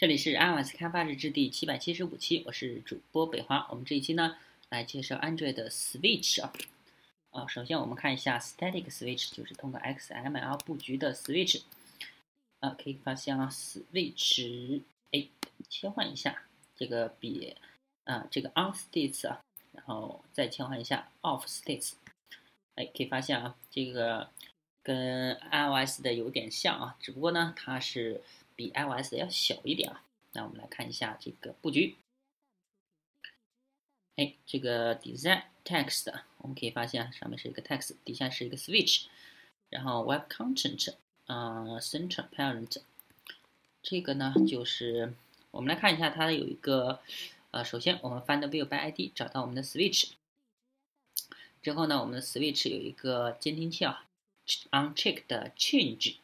这里是 iOS 开发日志第775期，我是主播北华。我们这一期呢来介绍 Android 的 Switch 啊。首先我们看一下 Static Switch， 就是通过 XML 布局的 Switch。可以发现啊 ，Switch 切换一下这个这个 On States 啊，然后再切换一下 Off States。可以发现啊，这个跟 iOS 的有点像啊，只不过呢它是比 iOS 要小一点啊。那我们来看一下这个布局。这个 Design Text 我们可以发现啊，上面是一个 Text， 底下是一个 Switch， 然后 Web Content， Central Parent。这个呢就是我们来看一下它有一个首先我们 Find View by ID 找到我们的 Switch 之后呢，我们的 Switch 有一个监听器啊 ，Uncheck 的 Change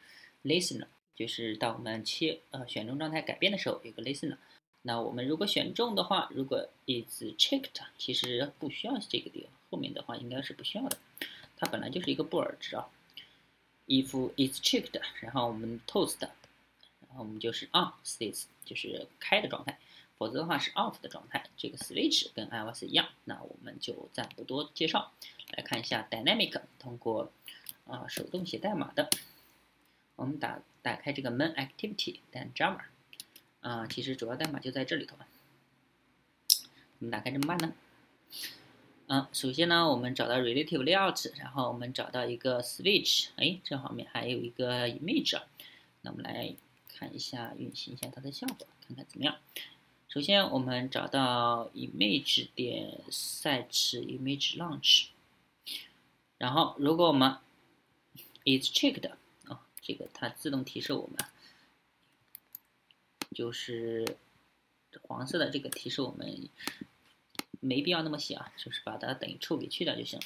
Listener。就是到我们选中状态改变的时候有一个 listener， 那我们如果选中的话，如果 is checked 其实不需要这个地方，后面的话应该是不需要的，它本来就是一个布尔值啊。if is checked， 然后我们 toast， 然后我们就是 on states 就是开的状态，否则的话是 off 的状态。这个 switch 跟 iOS 一样，那我们就暂不多介绍，来看一下 dynamic 通过手动写代码的。我们打开这个 main activity Java， 其实主要代码就在这里头。我们打开这么慢呢？首先呢，我们找到 relative layout， 然后我们找到一个 switch， 这方面还有一个 image， 那我们来看一下，运行一下它的效果，看看怎么样。首先我们找到 image 点 set image launch， 然后如果我们 is checked。这个它自动提示我们，就是黄色的这个提示我们没必要那么写啊，就是把它等于处给去掉就行。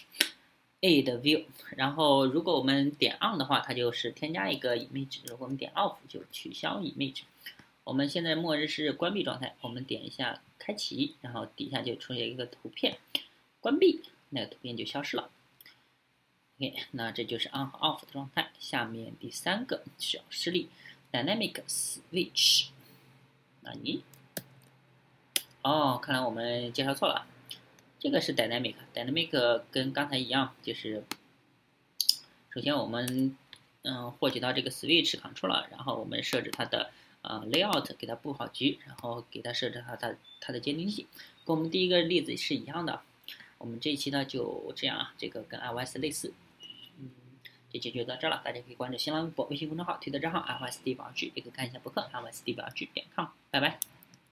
A 的 view， 然后如果我们点 on 的话，它就是添加一个 image； 如果我们点 off 就取消 image。我们现在默认是关闭状态，我们点一下开启，然后底下就出现一个图片，关闭，那个图片就消失了。Okay， 那这就是 on 和 off 的状态。下面第三个小示例 ，dynamic switch。那你，看来我们介绍错了。这个是 dynamic 跟刚才一样，就是首先我们获取到这个 switch controller， 然后我们设置它的layout， 给它布好局，然后给它设置它的监听器，跟我们第一个例子是一样的。我们这一期呢就这样啊，这个跟 iOS 类似。这期就到这了，大家可以关注新浪微博、微信公众号、推特账号 iOS 地宝日，也可以看一下博客 iOS 地宝日.com， 拜拜。